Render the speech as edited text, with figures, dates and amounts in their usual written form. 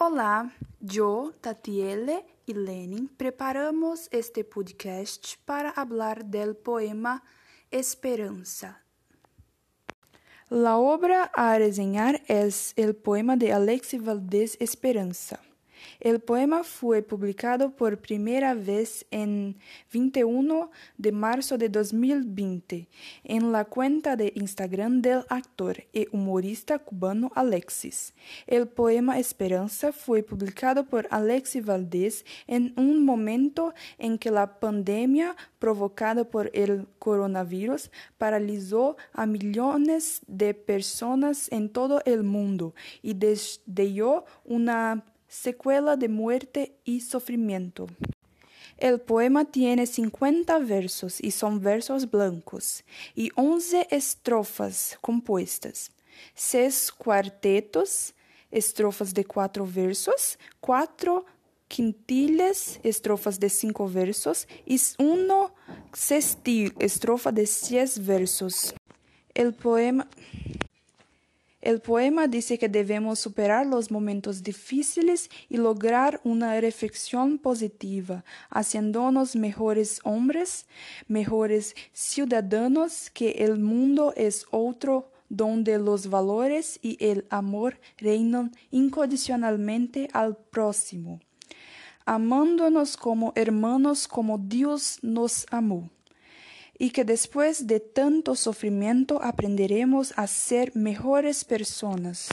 Olá, eu, Tatiele e Lenin preparamos este podcast para falar do poema Esperança. La obra a reseñar es el poema de Alexis Valdés Esperanza. El poema fue publicado por primera vez en 21 de marzo de 2020 en la cuenta de Instagram del actor y humorista cubano Alexis. El poema Esperanza fue publicado por Alexis Valdés en un momento en que la pandemia provocada por el coronavirus paralizó a millones de personas en todo el mundo y dejó una secuela de muerte y sufrimiento. El poema tiene 50 versos y son versos blancos y 11 estrofas compuestas, 6 cuartetos, estrofas de 4 versos, 4 quintiles, estrofas de 5 versos y 1 sextil, estrofa de 10 versos. El poema dice que debemos superar los momentos difíciles y lograr una reflexión positiva, haciéndonos mejores hombres, mejores ciudadanos, que el mundo es otro donde los valores y el amor reinan incondicionalmente al próximo, amándonos como hermanos como Dios nos amó. Y que después de tanto sufrimiento aprenderemos a ser mejores personas.